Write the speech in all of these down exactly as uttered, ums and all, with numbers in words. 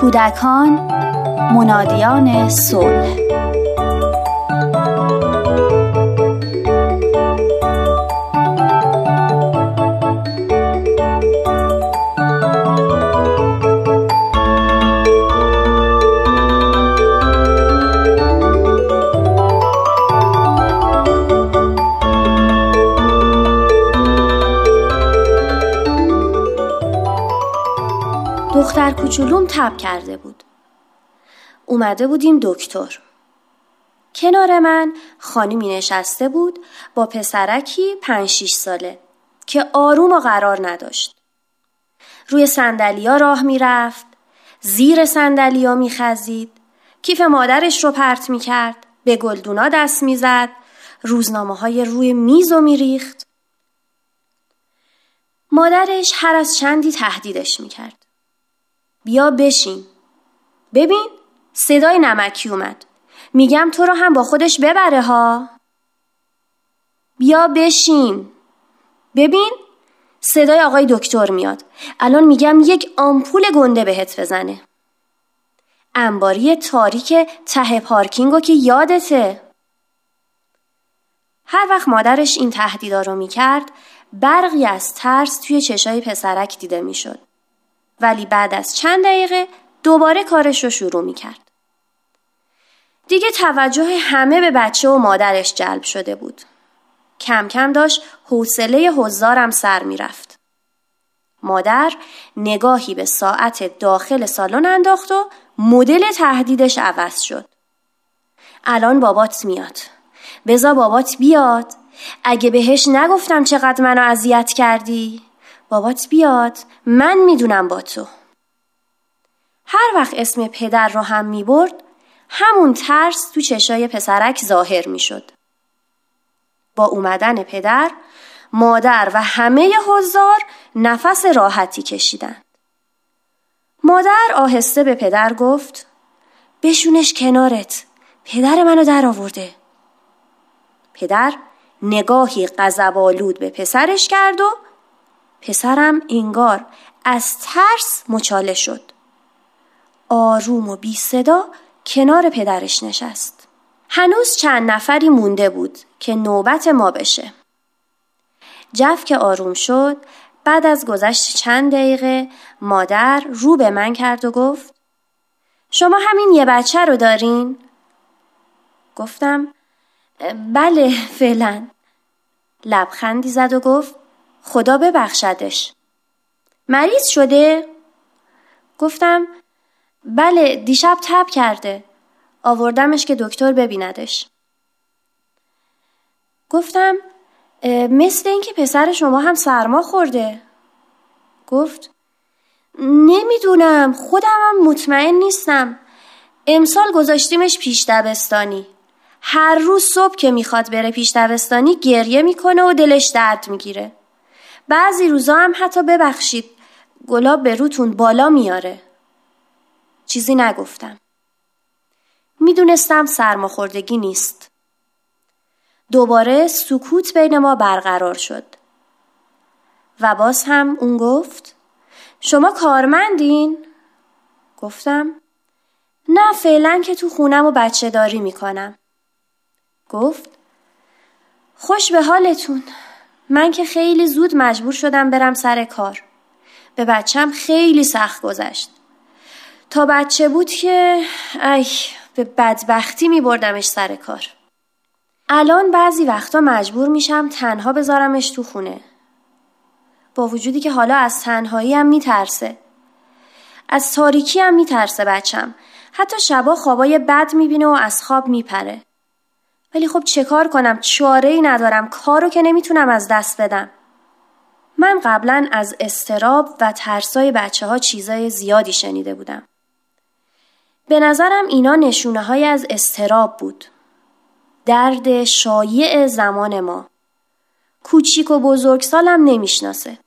کودکان منادیان صلح. دختر کوچولوم تب کرده بود. اومده بودیم دکتر. کنار من خانمی نشسته بود با پسرکی پنج شیش ساله که آروم و قرار نداشت. روی صندلیا راه میرفت، زیر صندلیا میخزید، کیف مادرش رو پرت میکرد، به گلدونا دست میزد، روزنامه‌های روی میز رو میریخت. مادرش هر از چندی تهدیدش میکرد. بیا بشین. ببین صدای نمکی اومد. میگم تو رو هم با خودش ببره ها. بیا بشین. ببین صدای آقای دکتر میاد. الان میگم یک آمپول گنده بهت بزنه. انباری تاریک ته پارکینگو که یادته. هر وقت مادرش این تهدیدا رو میکرد، برقی از ترس توی چشای پسرک دیده میشد. ولی بعد از چند دقیقه دوباره کارش رو شروع میکرد. دیگه توجه همه به بچه و مادرش جلب شده بود. کم کم داشت حوصله حضارم سر میرفت. مادر نگاهی به ساعت داخل سالن انداخت و مدل تهدیدش عوض شد. الان بابات میاد. بذار بابات بیاد. اگه بهش نگفتم چقدر منو اذیت کردی؟ بابات بیاد، من میدونم با تو. هر وقت اسم پدر رو هم میبرد، همون ترس تو چشای پسرک ظاهر میشد. با اومدن پدر، مادر و همه حضار نفس راحتی کشیدند. مادر آهسته به پدر گفت: بشونش کنارت، پدر منو در آورده. پدر نگاهی غضب‌آلود به پسرش کرد و پسرم انگار از ترس مچاله شد. آروم و بی صدا کنار پدرش نشست. هنوز چند نفری مونده بود که نوبت ما بشه. جف که آروم شد، بعد از گذشت چند دقیقه مادر رو به من کرد و گفت: شما همین یه بچه رو دارین؟ گفتم: بله فعلا. لبخندی زد و گفت: خدا ببخشدش. مریض شده؟ گفتم: بله دیشب تب کرده. آوردمش که دکتر ببیندش. گفتم: مثل این که پسر شما هم سرما خورده. گفت: نمیدونم، خودمم مطمئن نیستم. امسال گذاشتیمش پیش دبستانی. هر روز صبح که میخواد بره پیش دبستانی گریه میکنه و دلش درد میگیره. بعضی روزا هم حتی ببخشید گلاب به روتون بالا میاره. چیزی نگفتم. میدونستم سرماخوردگی نیست. دوباره سکوت بین ما برقرار شد و باز هم اون گفت: شما کارمندین؟ گفتم: نه فعلا که تو خونم و بچه داری میکنم. گفت: خوش به حالتون. من که خیلی زود مجبور شدم برم سر کار. به بچم خیلی سخت گذشت. تا بچه بود که ای به بدبختی می بردمش سر کار. الان بعضی وقتا مجبور میشم تنها بذارمش تو خونه. با وجودی که حالا از تنهایی هم می ترسه. از تاریکی هم می ترسه بچم. حتی شبا خوابای بد می بینه و از خواب می پره. ولی خب چه کار کنم؟ چاره‌ای ندارم. کارو که نمیتونم از دست بدم. من قبلا از استراب و ترسای بچه ها چیزای زیادی شنیده بودم. به نظرم اینا نشونه های از استراب بود. درد شایع زمان ما. کوچیک و بزرگسالم نمیشناسه.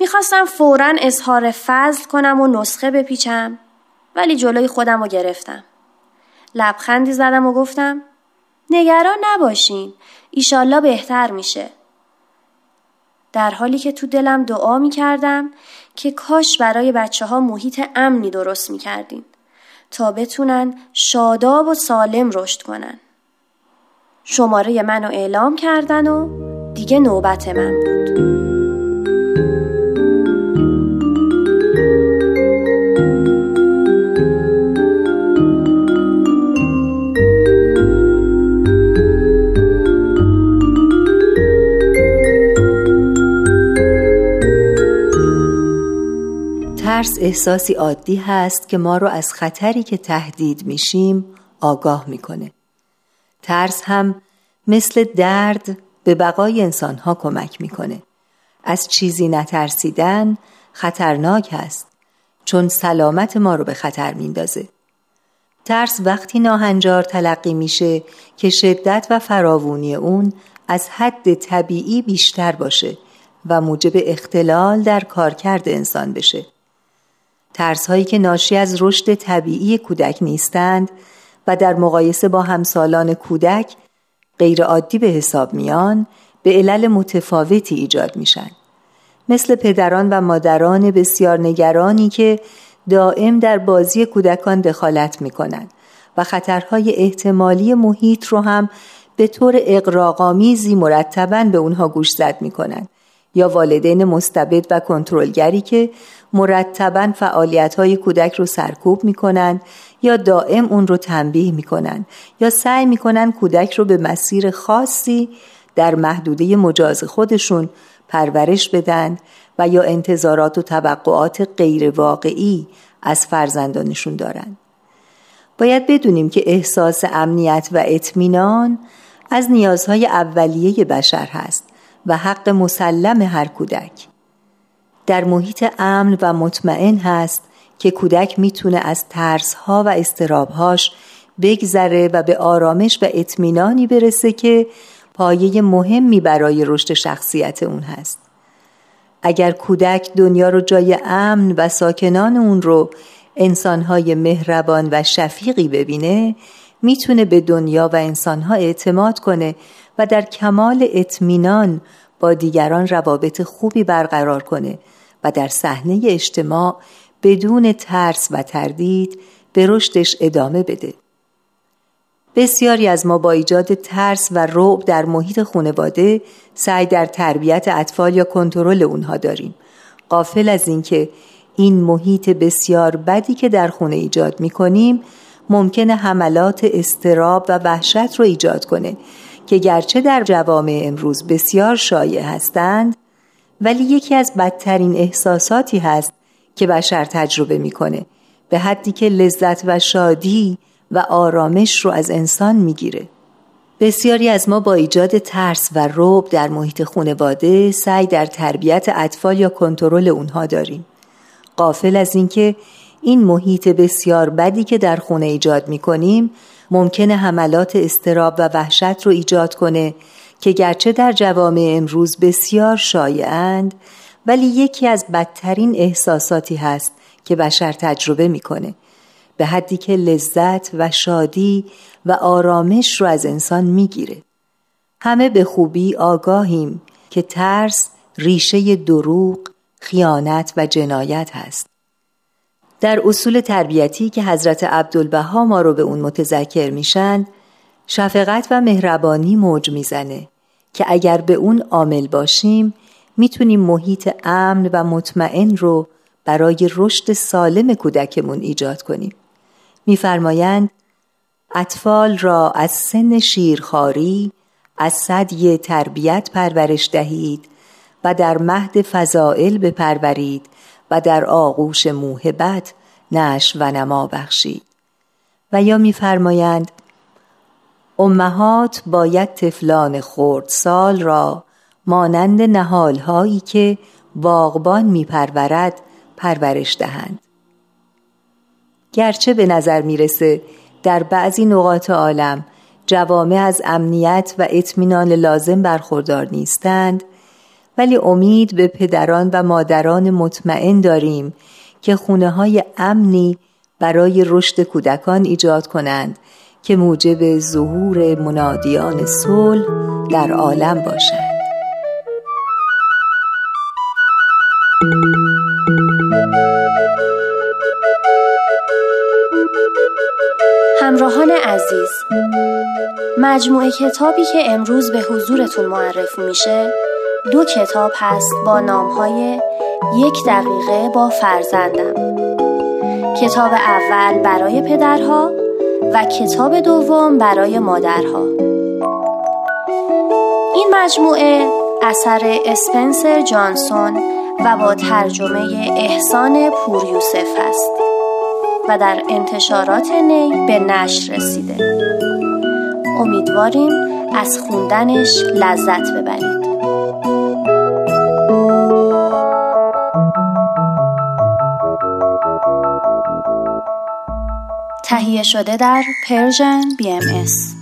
میخواستم فوراً اظهار فضل کنم و نسخه بپیچم، ولی جلوی خودم رو گرفتم. لبخندی زدم و گفتم: نگران نباشین، ایشالله بهتر میشه. در حالی که تو دلم دعا میکردم که کاش برای بچه ها محیط امنی درست میکردیم تا بتونن شاداب و سالم رشد کنن. شماره منو اعلام کردن و دیگه نوبت من بود. ترس احساسی عادی هست که ما رو از خطری که تهدید میشیم آگاه میکنه. ترس هم مثل درد به بقای انسانها کمک میکنه. از چیزی نترسیدن خطرناک هست چون سلامت ما رو به خطر میندازه. ترس وقتی ناهنجار تلقی میشه که شدت و فراوانی اون از حد طبیعی بیشتر باشه و موجب اختلال در کارکرد انسان بشه. ترس هایی که ناشی از رشد طبیعی کودک نیستند و در مقایسه با همسالان کودک غیر عادی به حساب میان به علل متفاوتی ایجاد میشن. مثل پدران و مادران بسیار نگرانی که دائم در بازی کودکان دخالت میکنن و خطرهای احتمالی محیط رو هم به طور اغراق‌آمیزی مرتباً به اونها گوش زد میکنن، یا والدین مستبد و کنترلگری که مرتباً فعالیت‌های کودک رو سرکوب می‌کنند یا دائم اون رو تنبیه می‌کنند یا سعی می‌کنند کودک رو به مسیر خاصی در محدوده مجاز خودشون پرورش بدن و یا انتظارات و توقعات غیر واقعی از فرزندانشون دارن. باید بدونیم که احساس امنیت و اطمینان از نیازهای اولیه بشر هست و حق مسلم هر کودک. در محیط امن و مطمئن هست که کودک میتونه از ترس‌ها و اضطراب‌هاش بگذره و به آرامش و اطمینانی برسه که پایه مهمی برای رشد شخصیت اون هست. اگر کودک دنیا رو جای امن و ساکنان اون رو انسان‌های مهربان و شفیقی ببینه، میتونه به دنیا و انسان‌ها اعتماد کنه و در کمال اطمینان با دیگران روابط خوبی برقرار کنه و در صحنه اجتماع بدون ترس و تردید به رشدش ادامه بده. بسیاری از ما با ایجاد ترس و رعب در محیط خانواده سعی در تربیت اطفال یا کنترل اونها داریم، غافل از اینکه این محیط بسیار بدی که در خونه ایجاد می‌کنیم ممکنه حملات اضطراب و وحشت رو ایجاد کنه که گرچه در جوامع امروز بسیار شایع هستند ولی یکی از بدترین احساساتی هست که بشر تجربه میکنه، به حدی که لذت و شادی و آرامش رو از انسان میگیره. بسیاری از ما با ایجاد ترس و رعب در محیط خانواده سعی در تربیت اطفال یا کنترل اونها داریم، غافل از اینکه این محیط بسیار بدی که در خونه ایجاد میکنیم ممکنه حملات اضطراب و وحشت رو ایجاد کنه که گرچه در جوامع امروز بسیار شایعند ولی یکی از بدترین احساساتی هست که بشر تجربه میکنه، به حدی که لذت و شادی و آرامش رو از انسان میگیره. همه به خوبی آگاهیم که ترس ریشه دروغ، خیانت و جنایت هست. در اصول تربیتی که حضرت عبدالبها ما رو به اون متذکر میشن، شفقت و مهربانی موج میزنه که اگر به اون عامل باشیم میتونیم محیط امن و مطمئن رو برای رشد سالم کودکمون ایجاد کنیم. میفرمایند اطفال را از سن شیرخواری از ثدی تربیت پرورش دهید و در مهد فضائل بپرورید و در آغوش موهبت نشو و نما بخشید. و یا می‌فرمایند امهات باید طفلان خردسال را مانند نهال‌هایی که باغبان می‌پرورد پرورش دهند. گرچه به نظر میرسه در بعضی نقاط عالم جوامع از امنیت و اطمینان لازم برخوردار نیستند، ولی امید به پدران و مادران مطمئن داریم که خونه‌های امنی برای رشد کودکان ایجاد کنند که موجب ظهور منادیان صلح در عالم باشند. همراهان عزیز، مجموعه کتابی که امروز به حضورتون معرفی میشه دو کتاب هست با نامهای یک دقیقه با فرزندم. کتاب اول برای پدرها و کتاب دوم برای مادرها. این مجموعه اثر اسپنسر جانسون و با ترجمه احسان پوریوسف است و در انتشارات نی به نشر رسیده. امیدواریم از خوندنش لذت ببرید. تهیه شده در پرژن بی ام اس.